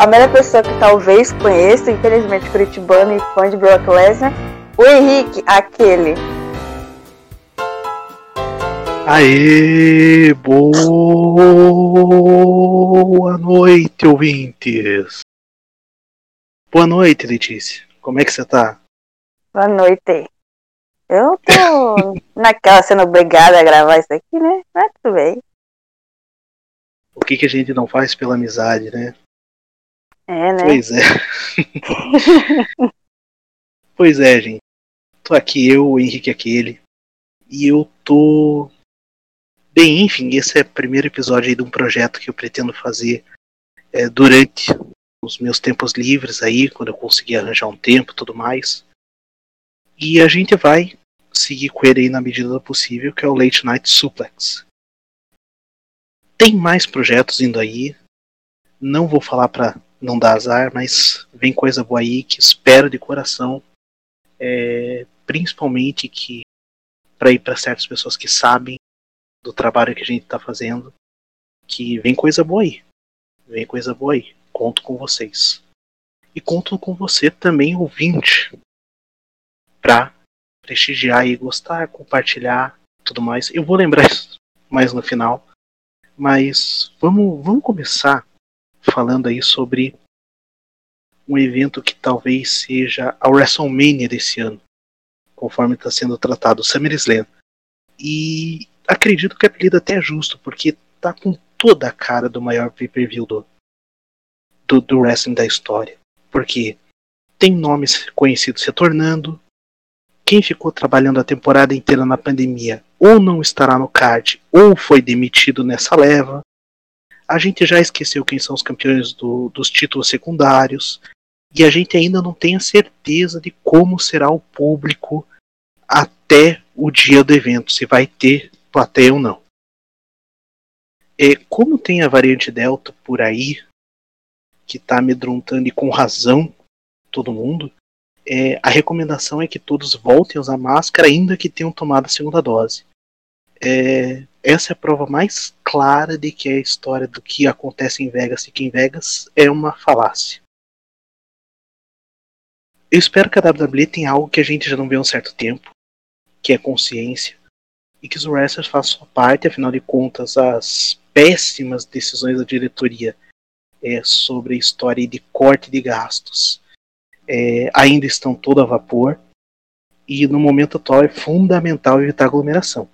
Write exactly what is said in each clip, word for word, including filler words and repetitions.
A melhor pessoa que talvez conheça, infelizmente curitibano e fã de Brock Lesnar, o Henrique Aquele. Aê, boa noite, ouvintes. Boa noite, Letícia. Como é que você tá? Boa noite. Eu tô naquela sendo obrigada a gravar isso aqui, né? Mas tudo bem. O que, que a gente não faz pela amizade, né? É, né? Pois é. Pois é, gente. Tô aqui eu, o Henrique Aquele. E eu tô... Bem, enfim, esse é o primeiro episódio aí de um projeto que eu pretendo fazer é, durante os meus tempos livres aí, quando eu conseguir arranjar um tempo e tudo mais. E a gente vai seguir com ele aí na medida do possível, que é o Late Night Suplex. Tem mais projetos indo aí. Não vou falar pra não dar azar, mas vem coisa boa aí que espero de coração. É, principalmente que pra ir pra certas pessoas que sabem do trabalho que a gente tá fazendo. Que vem coisa boa aí. Vem coisa boa aí. Conto com vocês. E conto com você também, ouvinte. Pra prestigiar e gostar, compartilhar, tudo mais. Eu vou lembrar isso mais no final. Mas vamos, vamos começar falando aí sobre um evento que talvez seja a WrestleMania desse ano, conforme está sendo tratado o SummerSlam. E acredito que o apelido até é justo, porque tá com toda a cara do maior pay-per-view do, do, do wrestling da história. Porque tem nomes conhecidos se tornando. Quem ficou trabalhando a temporada inteira na pandemia ou não estará no card ou foi demitido nessa leva. A gente já esqueceu quem são os campeões do, dos títulos secundários. E a gente ainda não tem a certeza de como será o público até o dia do evento. Se vai ter plateia ou não. É, como tem a variante Delta por aí, que está amedrontando e com razão todo mundo. É, a recomendação é que todos voltem a usar máscara, ainda que tenham tomado a segunda dose. É, essa é a prova mais clara de que a história do que acontece em Vegas e que em Vegas é uma falácia. Eu espero que a dáblio dáblio dáblio tenha algo que a gente já não vê há um certo tempo, que é consciência, e que os wrestlers façam sua parte. Afinal de contas, as péssimas decisões da diretoria é, sobre a história de corte de gastos É, ainda estão todo a vapor, e no momento atual é fundamental evitar aglomeração,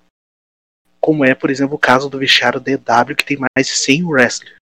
como é, por exemplo, o caso do vestiário da E W, que tem mais de cem wrestlers.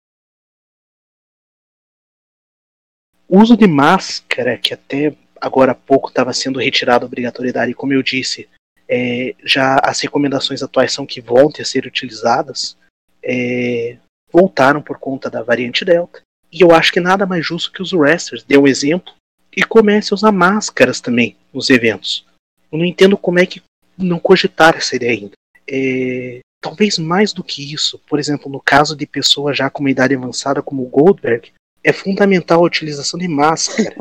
O uso de máscara, que até agora há pouco estava sendo retirado a obrigatoriedade, e como eu disse, é, já as recomendações atuais são que voltem a ser utilizadas, é, voltaram por conta da variante Delta, e eu acho que nada mais justo que os wrestlers dê um exemplo e comece a usar máscaras também nos eventos. Eu não entendo como é que não cogitar essa ideia ainda. É, talvez mais do que isso, por exemplo, no caso de pessoas já com uma idade avançada como o Goldberg, é fundamental a utilização de máscara.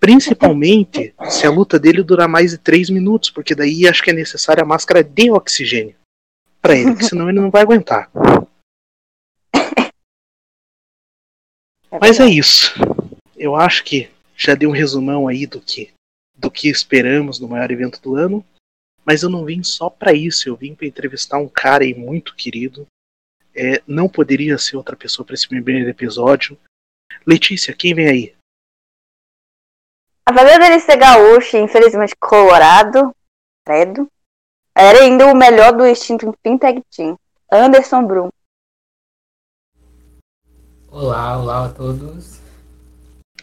Principalmente se a luta dele durar mais de três minutos, porque daí acho que é necessária a máscara de oxigênio para ele, porque senão ele não vai aguentar. Mas é isso. Eu acho que já dei um resumão aí do que, do que esperamos no maior evento do ano. Mas eu não vim só para isso. Eu vim para entrevistar um cara aí muito querido. É, não poderia ser outra pessoa para esse primeiro episódio. Letícia, quem vem aí? A família dele ser gaúcho e infelizmente colorado. Credo. Era ainda o melhor do extinto Fintech Team. Anderson Brum. Olá, olá a todos.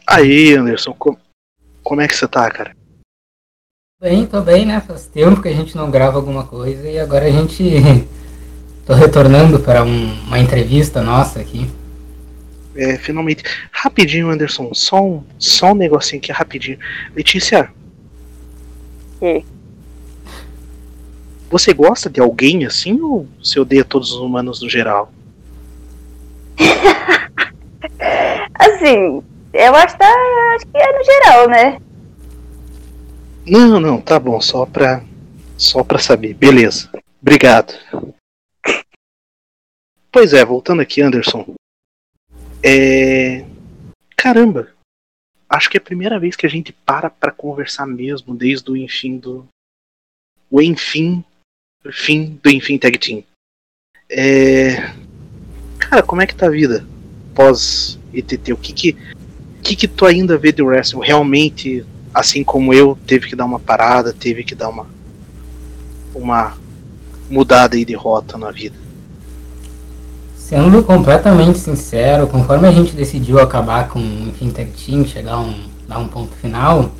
Aí, Anderson, como, como é que você tá, cara? Bem, tô bem, né? Faz tempo que a gente não grava alguma coisa e agora a gente... tô retornando para um, uma entrevista nossa aqui. É, finalmente. Rapidinho, Anderson, só um, só um negocinho aqui, rapidinho. Letícia? Oi. Você gosta de alguém assim ou você odeia todos os humanos no geral? Assim... Eu acho, tá, acho que é no geral, né? Não, não, tá bom, só pra, só pra saber. Beleza, obrigado. Pois é, voltando aqui, Anderson. É... caramba, acho que é a primeira vez que a gente para pra conversar mesmo desde o enfim do... O enfim... Fim do Enfim Tag Team. É... Cara, como é que tá a vida pós-E T T? O que que, que que tu ainda vê de wrestling? Realmente, assim como eu, teve que dar uma parada, teve que dar uma uma mudada aí de rota na vida. Sendo completamente sincero, conforme a gente decidiu acabar com o Enfim Tag Team, chegar a um, dar um ponto final,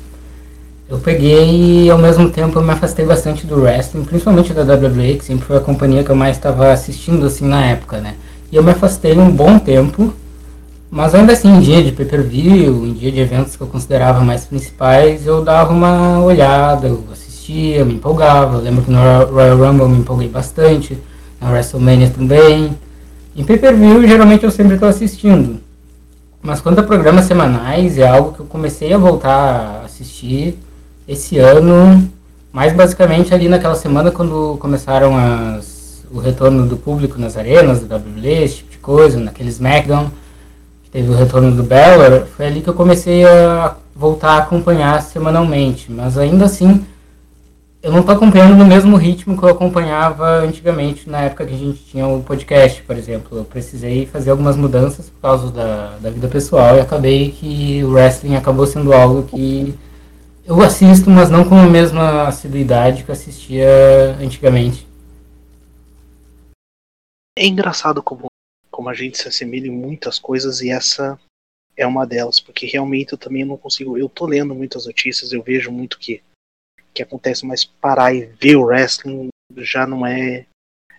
eu peguei e ao mesmo tempo eu me afastei bastante do wrestling, principalmente da W W E, que sempre foi a companhia que eu mais estava assistindo assim na época, né? E eu me afastei um bom tempo, mas ainda assim, em dia de pay-per-view, em dia de eventos que eu considerava mais principais, eu dava uma olhada, eu assistia, eu me empolgava. Eu lembro que no Royal Rumble eu me empolguei bastante, na WrestleMania também. Em pay-per-view, geralmente eu sempre estou assistindo, mas quanto a programas semanais, é algo que eu comecei a voltar a assistir esse ano, mais basicamente ali naquela semana quando começaram as, o retorno do público nas arenas, do W W E, esse tipo de coisa, naquele SmackDown, que teve o retorno do Beller, foi ali que eu comecei a voltar a acompanhar semanalmente, mas ainda assim, eu não estou acompanhando no mesmo ritmo que eu acompanhava antigamente, na época que a gente tinha o podcast, por exemplo. Eu precisei fazer algumas mudanças por causa da, da vida pessoal e acabei que o wrestling acabou sendo algo que eu assisto, mas não com a mesma assiduidade que eu assistia antigamente. É engraçado como, como a gente se assemelha em muitas coisas, e essa é uma delas, porque realmente eu também não consigo... Eu tô lendo muitas notícias, eu vejo muito que, que acontece, mas parar e ver o wrestling já não é...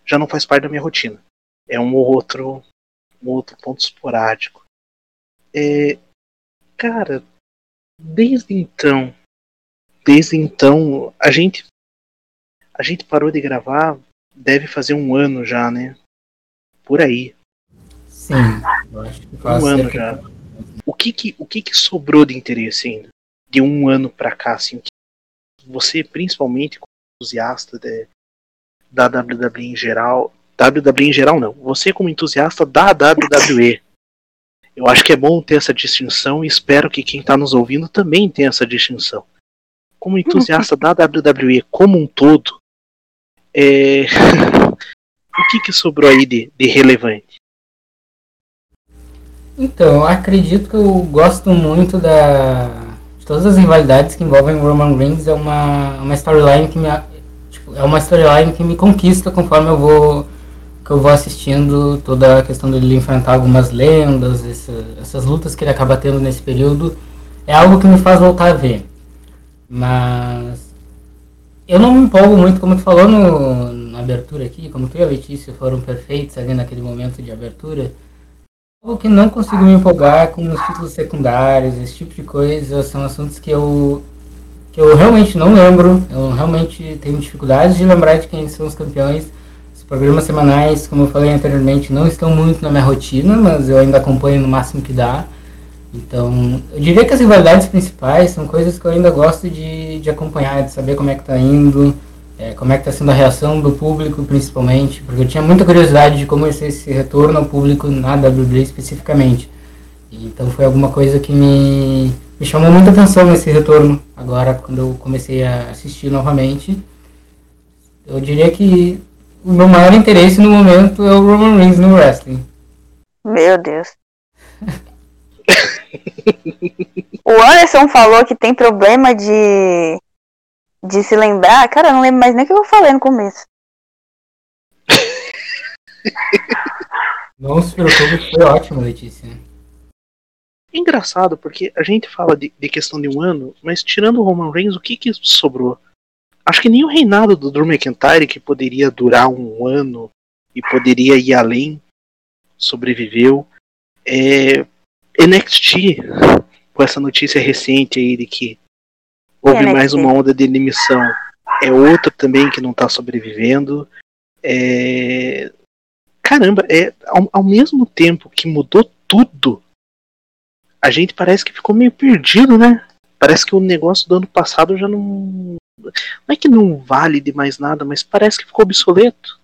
já não faz parte da minha rotina. É um outro, um outro ponto esporádico. É, cara, desde então... Desde então, a gente, a gente parou de gravar, deve fazer um ano já, né? Por aí. Sim, eu acho que faz um ano já. O que que, o que que sobrou de interesse ainda? De um ano pra cá, assim? Você, principalmente, como entusiasta de, da W W E em geral... W W E em geral, não. Você, como entusiasta da W W E. Eu acho que é bom ter essa distinção e espero que quem tá nos ouvindo também tenha essa distinção. Como entusiasta da W W E como um todo, é... o que que sobrou aí de, de relevante? Então, eu acredito que eu gosto muito da... de todas as rivalidades que envolvem o Roman Reigns. É uma, uma storyline que me tipo, é uma storyline que me conquista conforme eu vou que eu vou assistindo toda a questão dele enfrentar algumas lendas, essa, essas lutas que ele acaba tendo nesse período. É algo que me faz voltar a ver. Mas eu não me empolgo muito, como tu falou no, na abertura aqui, como tu e a Letícia foram perfeitos ali naquele momento de abertura. O que não consigo me empolgar com os títulos secundários, esse tipo de coisa, são assuntos que eu, que eu realmente não lembro. Eu realmente tenho dificuldade de lembrar de quem são os campeões. Os programas semanais, como eu falei anteriormente, não estão muito na minha rotina, mas eu ainda acompanho no máximo que dá. Então, eu diria que as rivalidades principais são coisas que eu ainda gosto de, de acompanhar, de saber como é que tá indo, é, como é que tá sendo a reação do público, principalmente, porque eu tinha muita curiosidade de como ia ser esse retorno ao público na W W E especificamente. Então foi alguma coisa que me, me chamou muita atenção nesse retorno, agora quando eu comecei a assistir novamente. Eu diria que o meu maior interesse no momento é o Roman Reigns no wrestling. Meu Deus. O Anderson falou que tem problema de de se lembrar. Cara, eu não lembro mais nem o que eu falei no começo. Não se preocupe, foi ótimo, Letícia. Engraçado, porque a gente fala de, de questão de um ano, mas tirando o Roman Reigns, o que que sobrou? Acho que nem o reinado do Drew McIntyre, que poderia durar um ano e poderia ir além, sobreviveu. É... N X T, com essa notícia recente aí de que houve N X T. Mais uma onda de demissão, é outra também que não tá sobrevivendo. É... Caramba, é... Ao, ao mesmo tempo que mudou tudo, a gente parece que ficou meio perdido, né? Parece que o negócio do ano passado já não... Não é que não vale de mais nada, mas parece que ficou obsoleto.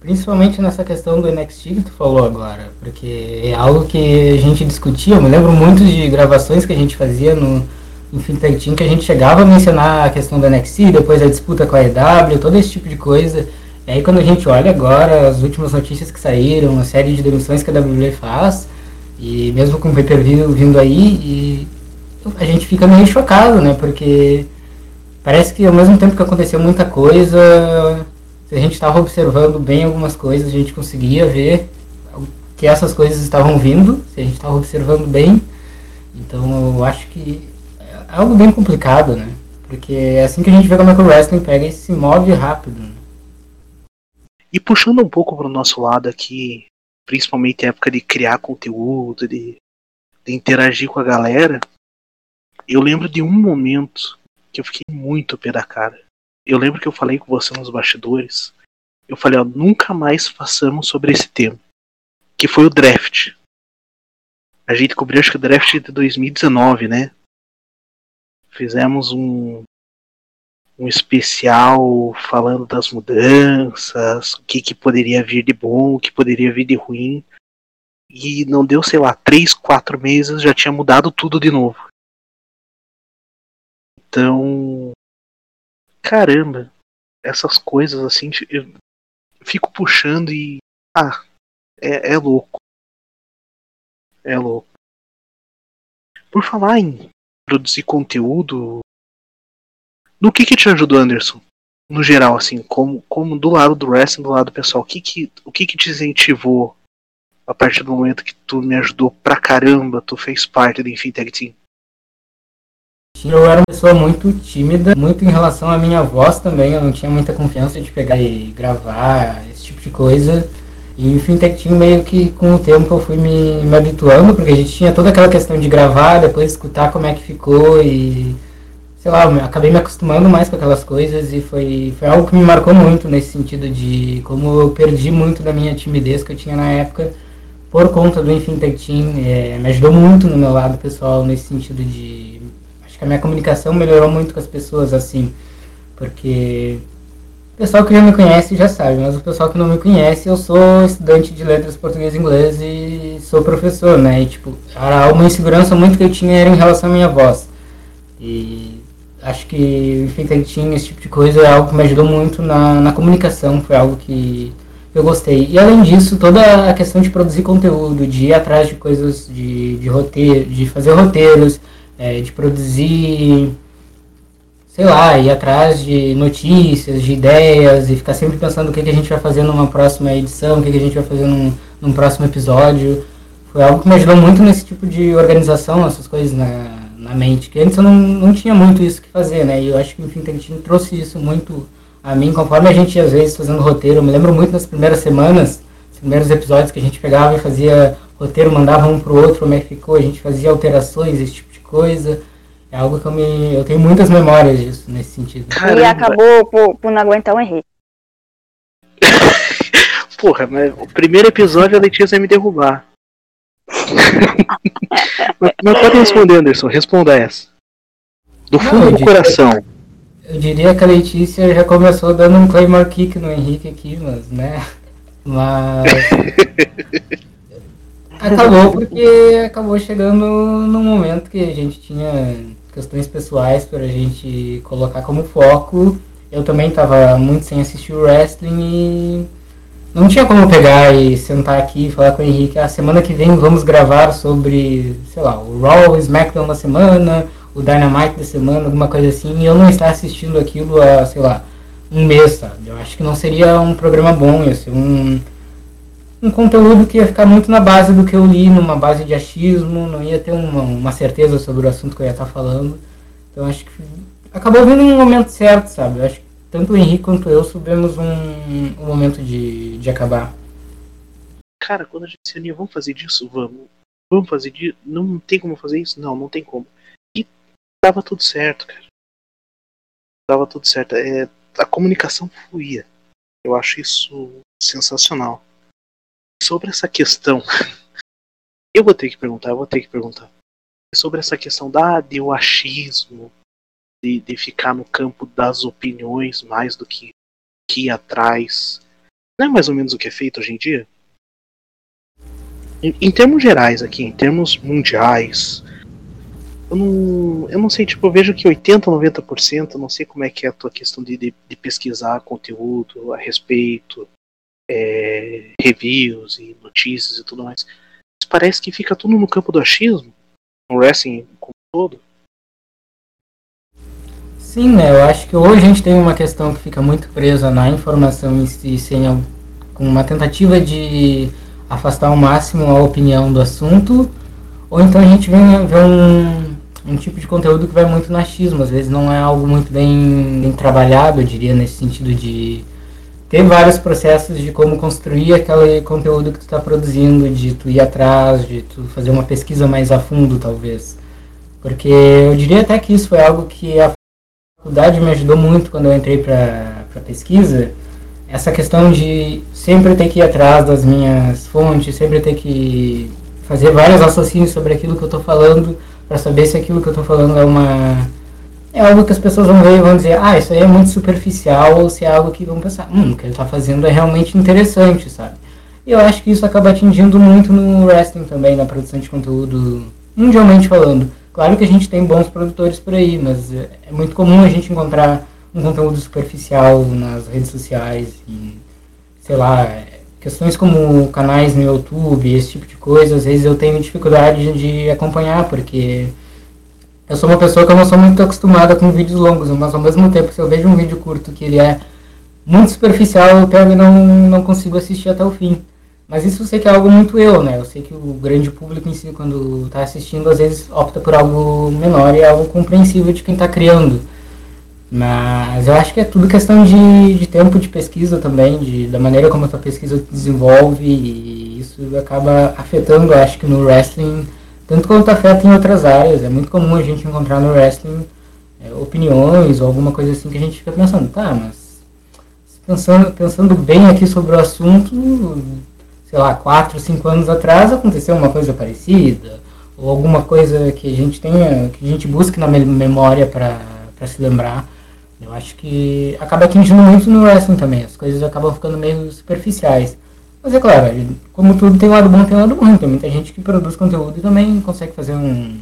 Principalmente nessa questão do N X T que tu falou agora, porque é algo que a gente discutia. Eu me lembro muito de gravações que a gente fazia no Fintech Team, que a gente chegava a mencionar a questão do N X T, depois a disputa com a E W, todo esse tipo de coisa. E aí quando a gente olha agora as últimas notícias que saíram, a série de demissões que a W W E faz, e mesmo com o pay-per-view vindo aí, e a gente fica meio chocado, né? Porque parece que ao mesmo tempo que aconteceu muita coisa, se a gente estava observando bem algumas coisas, a gente conseguia ver que essas coisas estavam vindo, se a gente estava observando bem. Então eu acho que é algo bem complicado, né? Porque é assim que a gente vê como é que o wrestling pega e se move rápido, né? E puxando um pouco para o nosso lado aqui, principalmente a época de criar conteúdo, de, de interagir com a galera, eu lembro de um momento que eu fiquei muito pé da cara. Eu lembro que eu falei com você nos bastidores, eu falei, ó, nunca mais façamos sobre esse tema, que foi o draft. A gente cobriu, acho que o draft de dois mil e dezenove, né? Fizemos um... um especial falando das mudanças, o que, que poderia vir de bom, o que poderia vir de ruim. E não deu, sei lá, três, quatro meses, já tinha mudado tudo de novo. Então, caramba, essas coisas assim, eu fico puxando e, ah, é, é louco. É louco. Por falar em produzir conteúdo, no que que te ajudou, Anderson? No geral, assim, como, como do lado do wrestling, do lado pessoal, o que que, o que que te incentivou a partir do momento que tu me ajudou pra caramba, tu fez parte do Fintech Team? Eu era uma pessoa muito tímida, muito em relação à minha voz também, eu não tinha muita confiança de pegar e gravar, esse tipo de coisa. E o Fintech Team meio que com o tempo eu fui me, me habituando, porque a gente tinha toda aquela questão de gravar, depois escutar como é que ficou e... sei lá, eu acabei me acostumando mais com aquelas coisas e foi, foi algo que me marcou muito nesse sentido de como eu perdi muito da minha timidez que eu tinha na época por conta do Infinity Team. É, me ajudou muito no meu lado pessoal nesse sentido de... acho que a minha comunicação melhorou muito com as pessoas, assim, porque o pessoal que já me conhece já sabe, mas o pessoal que não me conhece, eu sou estudante de letras português e inglês e sou professor, né? E, tipo, era uma insegurança muito que eu tinha era em relação à minha voz. E... acho que o Fintech Team, esse tipo de coisa, é algo que me ajudou muito na, na comunicação, foi algo que eu gostei. E além disso, toda a questão de produzir conteúdo, de ir atrás de coisas, de, de roteiro, de fazer roteiros, é, de produzir, sei lá, ir atrás de notícias, de ideias, e ficar sempre pensando o que, que a gente vai fazer numa próxima edição, o que, que a gente vai fazer num, num próximo episódio. Foi algo que me ajudou muito nesse tipo de organização, essas coisas, né? Na mente, que antes eu não, não tinha muito isso que fazer, né? E eu acho que o Fintech Team trouxe isso muito a mim, conforme a gente às vezes fazendo roteiro. Eu me lembro muito nas primeiras semanas, nos primeiros episódios que a gente pegava e fazia roteiro, mandava um pro outro, como é que ficou, a gente fazia alterações, esse tipo de coisa. É algo que eu, me, eu tenho muitas memórias disso, nesse sentido. Caramba. E acabou por, por não aguentar o Henrique. Porra, mas o primeiro episódio a Letícia ia me derrubar. mas, mas pode responder, Anderson, responda essa. Do fundo não, do coração. Que, eu diria que a Letícia já começou dando um Claymore Kick no Henrique aqui, mas, né? Mas. acabou porque acabou chegando num momento que a gente tinha questões pessoais pra gente colocar como foco. Eu também tava muito sem assistir o wrestling e não tinha como pegar e sentar aqui e falar com o Henrique, a semana que vem vamos gravar sobre, sei lá, o Raw, o SmackDown da semana, o Dynamite da semana, alguma coisa assim, e eu não estar assistindo aquilo há, sei lá, um mês, sabe? Eu acho que não seria um programa bom, ia ser um, um conteúdo que ia ficar muito na base do que eu li, numa base de achismo, não ia ter uma, uma certeza sobre o assunto que eu ia estar falando. Então acho que acabou vindo um momento certo, sabe? Eu acho que tanto o Henrique quanto eu soubemos um, um momento de, de acabar. Cara, quando a gente se uniu, vamos fazer disso? Vamos. Vamos fazer disso? Não tem como fazer isso? Não, não tem como. E dava tudo certo, cara. Dava tudo certo. É, a comunicação fluía. Eu acho isso sensacional. Sobre essa questão... eu vou ter que perguntar, eu vou ter que perguntar. Sobre essa questão da, de o achismo... De, de ficar no campo das opiniões mais do que, que ir atrás. Não é mais ou menos o que é feito hoje em dia? Em, em termos gerais aqui, em termos mundiais, eu não, eu não sei, tipo, eu vejo que oitenta, noventa por cento, não sei como é que é a tua questão de, de, de pesquisar conteúdo a respeito, é, reviews e notícias e tudo mais. Mas parece que fica tudo no campo do achismo, no wrestling como um todo. Sim, né? Eu acho que hoje a gente tem uma questão que fica muito presa na informação em si, sem algum, com uma tentativa de afastar ao máximo a opinião do assunto, ou então a gente vê, vê um, um tipo de conteúdo que vai muito no achismo, às vezes não é algo muito bem, bem trabalhado, eu diria, nesse sentido de ter vários processos de como construir aquele conteúdo que tu está produzindo, de tu ir atrás, de tu fazer uma pesquisa mais a fundo, talvez. Porque eu diria até que isso foi algo que a A faculdade me ajudou muito quando eu entrei para a pesquisa, essa questão de sempre ter que ir atrás das minhas fontes, sempre ter que fazer vários raciocínios sobre aquilo que eu estou falando, para saber se aquilo que eu estou falando é uma é algo que as pessoas vão ver e vão dizer, ah, isso aí é muito superficial, ou se é algo que vão pensar, hum, o que ele está fazendo é realmente interessante, sabe? E eu acho que isso acaba atingindo muito no wrestling também, na produção de conteúdo, mundialmente falando. Claro que a gente tem bons produtores por aí, mas é muito comum a gente encontrar um conteúdo superficial nas redes sociais, e, sei lá, questões como canais no YouTube, esse tipo de coisa, às vezes eu tenho dificuldade de acompanhar, porque eu sou uma pessoa que eu não sou muito acostumada com vídeos longos, mas ao mesmo tempo, se eu vejo um vídeo curto que ele é muito superficial, eu pego e não, não consigo assistir até o fim. Mas isso eu sei que é algo muito eu, né? Eu sei que o grande público em si, quando está assistindo, às vezes opta por algo menor e é algo compreensível de quem está criando. Mas eu acho que é tudo questão de, de tempo de pesquisa também, de, da maneira como a tua pesquisa se desenvolve, e isso acaba afetando, eu acho que no wrestling, tanto quanto afeta em outras áreas. É muito comum a gente encontrar no wrestling é, opiniões ou alguma coisa assim que a gente fica pensando, tá, mas pensando, pensando bem aqui sobre o assunto... sei lá, quatro, cinco anos atrás aconteceu uma coisa parecida, ou alguma coisa que a gente tenha, que a gente busque na memória para se lembrar. Eu acho que acaba atingindo muito no wrestling também, as coisas acabam ficando meio superficiais. Mas é claro, como tudo tem lado bom e tem lado ruim, tem muita gente que produz conteúdo e também consegue fazer um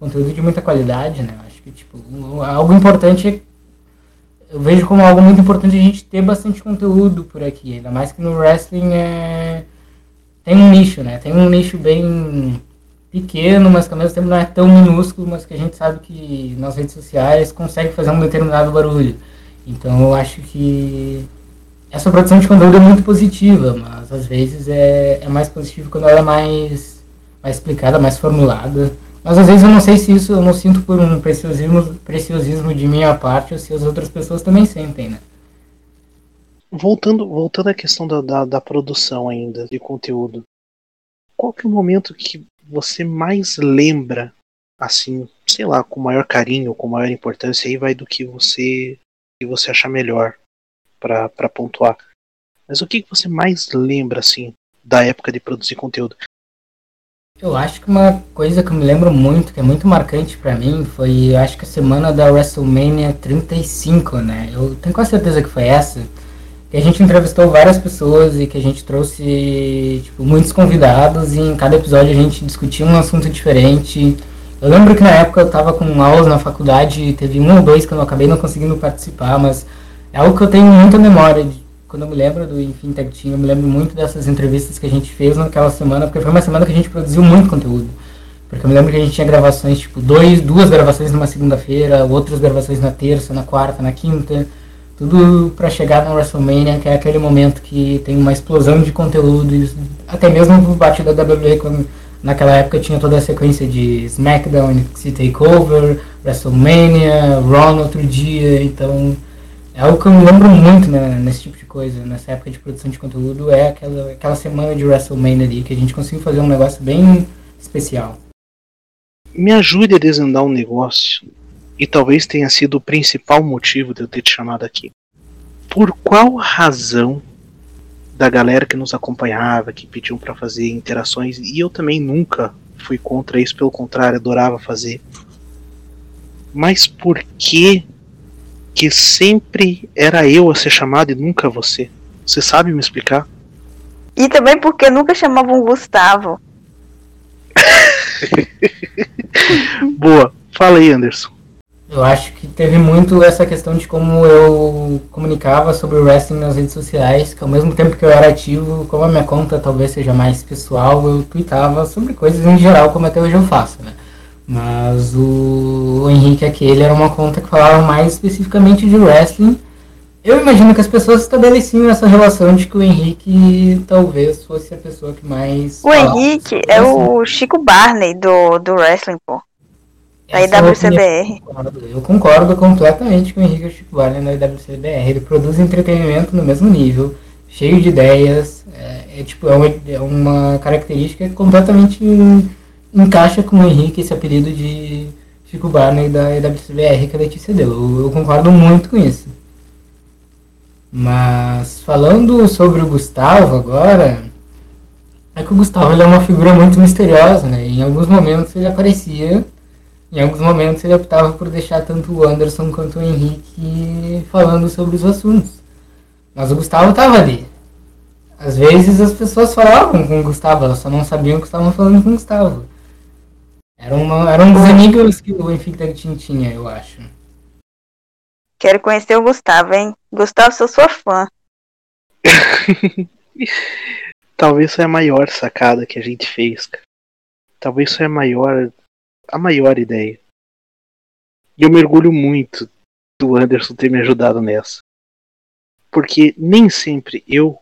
conteúdo de muita qualidade, né? Eu acho que tipo, algo importante, eu vejo como algo muito importante a gente ter bastante conteúdo por aqui, ainda mais que no wrestling é... tem um nicho, né? Tem um nicho bem pequeno, mas que ao mesmo tempo não é tão minúsculo, mas que a gente sabe que nas redes sociais consegue fazer um determinado barulho. Então eu acho que essa produção de conteúdo é muito positiva, mas às vezes é, é mais positivo quando ela é mais, mais explicada, mais formulada. Mas às vezes eu não sei se isso eu não sinto por um preciosismo, preciosismo de minha parte ou se as outras pessoas também sentem, né? Voltando, voltando à questão da, da, da produção ainda, de conteúdo, qual que é o momento que você mais lembra, assim, sei lá, com maior carinho, com maior importância, aí vai do que você, que você achar melhor pra, pra pontuar. Mas o que, que você mais lembra, assim, da época de produzir conteúdo? Eu acho que uma coisa que eu me lembro muito, que é muito marcante pra mim, foi, eu acho que a semana da WrestleMania trinta e cinco, né? Eu tenho quase certeza que foi essa. Que a gente entrevistou várias pessoas e que a gente trouxe tipo, muitos convidados e em cada episódio a gente discutia um assunto diferente. Eu lembro que na época eu estava com aulas na faculdade e teve um ou dois que eu não acabei não conseguindo participar, mas é algo que eu tenho muita memória. Quando eu me lembro do Fintech Team, eu me lembro muito dessas entrevistas que a gente fez naquela semana, porque foi uma semana que a gente produziu muito conteúdo. Porque eu me lembro que a gente tinha gravações, tipo, dois, duas gravações numa segunda-feira, outras gravações na terça, na quarta, na quinta... Tudo para chegar na WrestleMania, que é aquele momento que tem uma explosão de conteúdo, até mesmo por parte da W W E, quando naquela época tinha toda a sequência de SmackDown, N X T Takeover, WrestleMania, Raw no outro dia, então é algo que eu me lembro muito, né, nesse tipo de coisa, nessa época de produção de conteúdo, é aquela, aquela semana de WrestleMania ali, que a gente conseguiu fazer um negócio bem especial. Me ajude a desandar um negócio. E talvez tenha sido o principal motivo de eu ter te chamado aqui. Por qual razão da galera que nos acompanhava, que pediam para fazer interações, e eu também nunca fui contra isso, pelo contrário, adorava fazer. Mas por que que sempre era eu a ser chamado e nunca você? Você sabe me explicar? E também porque nunca chamavam Gustavo. Boa, fala aí, Anderson. Eu acho que teve muito essa questão de como eu comunicava sobre o wrestling nas redes sociais, que ao mesmo tempo que eu era ativo, como a minha conta talvez seja mais pessoal, eu tweetava sobre coisas em geral, como até hoje eu faço, né? Mas o, o Henrique Aquele era uma conta que falava mais especificamente de wrestling. Eu imagino que as pessoas estabeleciam essa relação de que o Henrique talvez fosse a pessoa que mais... O falava. Henrique é o Chico Barney do, do wrestling, pô. Da I W C B R. Eu concordo, eu concordo completamente com o Henrique Aquele Aê na I W C B R. Ele produz entretenimento no mesmo nível, cheio de ideias. É, é, tipo, é, uma, é uma característica que completamente em, encaixa com o Henrique, esse apelido de Chico Barney da I W C B R que a Letícia deu. Eu, eu concordo muito com isso. Mas falando sobre o Gustavo agora, é que o Gustavo ele é uma figura muito misteriosa, né? Em alguns momentos ele aparecia, em alguns momentos ele optava por deixar tanto o Anderson quanto o Henrique falando sobre os assuntos. Mas o Gustavo estava ali. Às vezes as pessoas falavam com o Gustavo, elas só não sabiam que estavam falando com o Gustavo. Era, uma, era um dos amigos que o Fintech Team tinha, eu acho. Quero conhecer o Gustavo, hein? Gustavo, sou sua fã. Talvez isso é a maior sacada que a gente fez, cara. Talvez isso é a maior, a maior ideia. E eu mergulho muito do Anderson ter me ajudado nessa. Porque nem sempre eu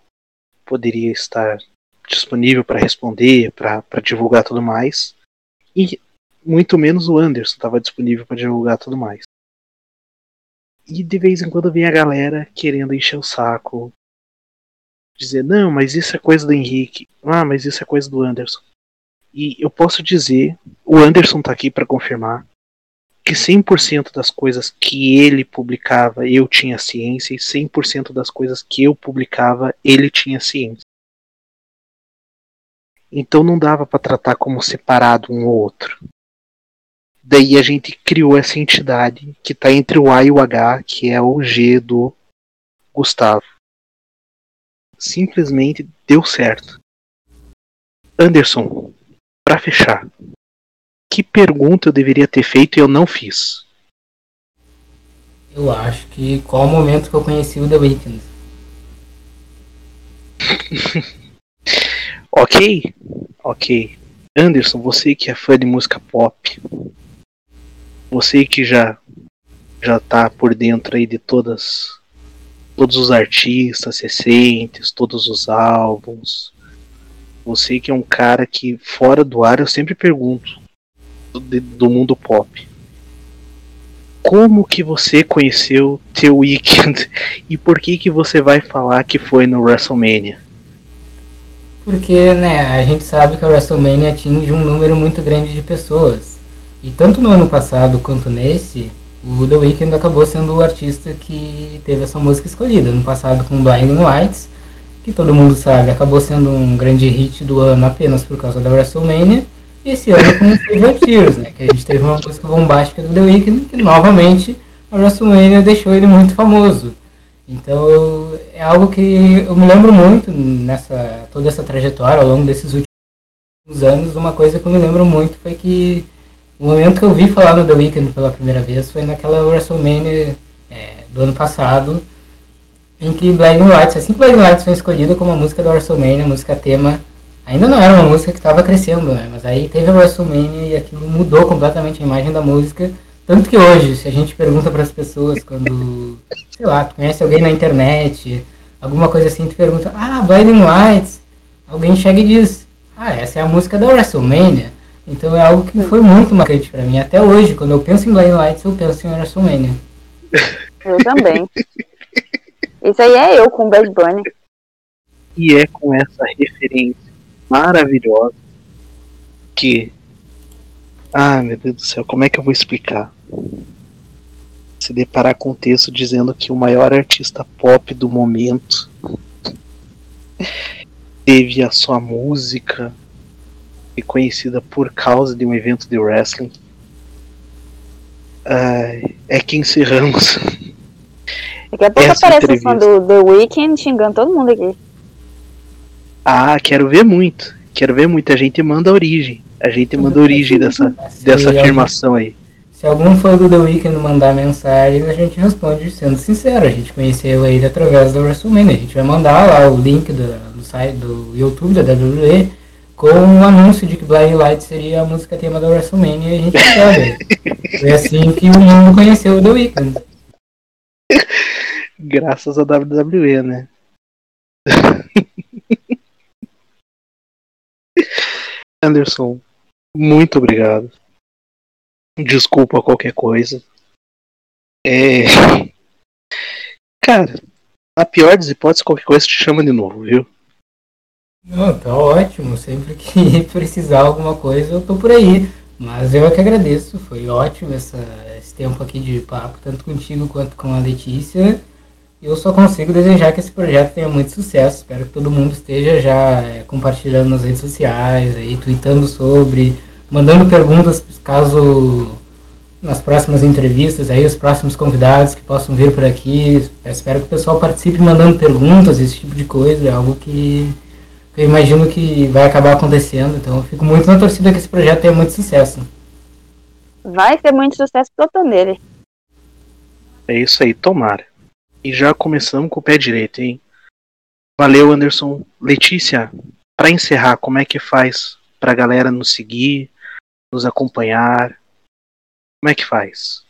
poderia estar disponível para responder, para divulgar tudo mais. E muito menos o Anderson estava disponível para divulgar tudo mais. E de vez em quando vem a galera querendo encher o saco. Dizer, não, mas isso é coisa do Henrique. Ah, mas isso é coisa do Anderson. E eu posso dizer, o Anderson tá aqui para confirmar, que cem por cento das coisas que ele publicava, eu tinha ciência. E cem por cento das coisas que eu publicava, ele tinha ciência. Então não dava para tratar como separado um ou outro. Daí a gente criou essa entidade que está entre o A e o H, que é o G do Gustavo. Simplesmente deu certo. Anderson, para fechar, que pergunta eu deveria ter feito e eu não fiz? Eu acho que qual o momento que eu conheci o The Weeknd? ok, ok. Anderson, você que é fã de música pop... Você que já, já tá por dentro aí de todas, todos os artistas recentes, todos os álbuns. Você que é um cara que fora do ar eu sempre pergunto, do, do mundo pop. Como que você conheceu The Weeknd e por que que você vai falar que foi no WrestleMania? Porque, né, a gente sabe que a WrestleMania atinge um número muito grande de pessoas. E tanto no ano passado quanto nesse, o The Weeknd acabou sendo o artista que teve essa música escolhida. No passado com Blinding Lights, que todo mundo sabe, acabou sendo um grande hit do ano apenas por causa da WrestleMania. E esse ano com o Save Your Tears, né? Que a gente teve uma música bombástica do The Weeknd, que novamente a WrestleMania deixou ele muito famoso. Então é algo que eu me lembro muito nessa toda essa trajetória ao longo desses últimos anos. Uma coisa que eu me lembro muito foi que o momento que eu vi falar no The Weeknd pela primeira vez foi naquela WrestleMania é, do ano passado, em que Blinding Lights, assim que Blinding Lights foi escolhida como a música da WrestleMania, a música tema, ainda não era uma música que estava crescendo, né? Mas aí teve a WrestleMania e aquilo mudou completamente a imagem da música, tanto que hoje, se a gente pergunta para as pessoas quando, sei lá, tu conhece alguém na internet, alguma coisa assim, tu pergunta, ah, Blinding Lights, alguém chega e diz, ah, essa é a música da WrestleMania. Então é algo que foi muito marcante pra mim. Até hoje, quando eu penso em Blinding Lights, eu penso em WrestleMania. Eu também. Isso aí é eu com o Bad Bunny. E é com essa referência maravilhosa que... Ah, meu Deus do céu, como é que eu vou explicar? Se deparar com o texto dizendo que o maior artista pop do momento teve a sua música e conhecida por causa de um evento de wrestling. Uh, é que encerramos Daqui a pouco aparece o fã do The Weeknd xingando todo mundo aqui. Ah, quero ver muito. Quero ver muito. A gente manda a origem. A gente manda a origem dessa, dessa afirmação aí. Se algum fã do The Weeknd mandar mensagens, a gente responde sendo sincero. A gente conheceu ele através do WrestleMania. A gente vai mandar lá o link do, do site do YouTube da W W E com o anúncio de que Blinding Lights seria a música tema da WrestleMania e a gente sabe. Foi assim que o mundo conheceu o The Weeknd. Graças à W W E, né? Anderson, muito obrigado. Desculpa qualquer coisa. É... Cara, a pior das hipóteses, qualquer coisa te chama de novo, viu? Não, tá ótimo. Sempre que precisar alguma coisa, eu tô por aí. Mas eu é que agradeço. Foi ótimo essa, esse tempo aqui de papo, tanto contigo quanto com a Letícia. Eu só consigo desejar que esse projeto tenha muito sucesso. Espero que todo mundo esteja já é, compartilhando nas redes sociais, aí, tweetando sobre... mandando perguntas, caso nas próximas entrevistas, aí os próximos convidados que possam vir por aqui. Eu espero que o pessoal participe mandando perguntas, esse tipo de coisa. É algo que eu imagino que vai acabar acontecendo. Então eu fico muito na torcida que esse projeto tenha muito sucesso. Vai ter muito sucesso, porque eu tô nele. É isso aí, tomara. E já começamos com o pé direito, hein? Valeu, Anderson. Letícia, para encerrar, como é que faz pra galera nos seguir, nos acompanhar? Como é que faz?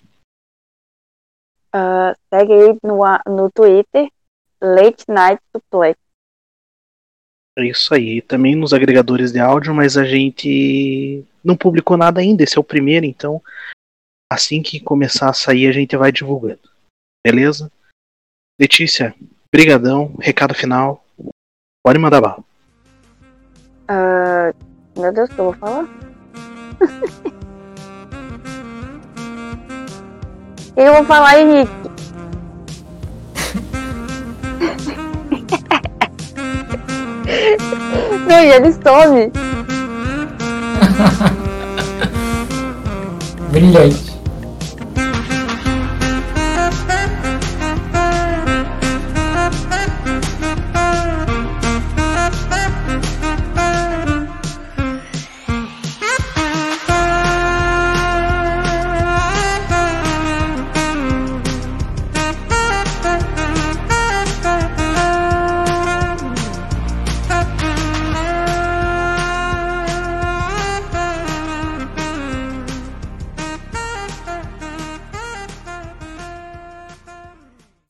Uh, segue aí no, no Twitter, Late Night Suplex. É isso aí. Também nos agregadores de áudio, mas a gente não publicou nada ainda. Esse é o primeiro, então assim que começar a sair a gente vai divulgando. Beleza? Letícia, brigadão. Recado final. Pode mandar bala. Uh, meu Deus, o que eu vou falar? Eu vou falar, Henrique. Não, e ele some. Brilhante.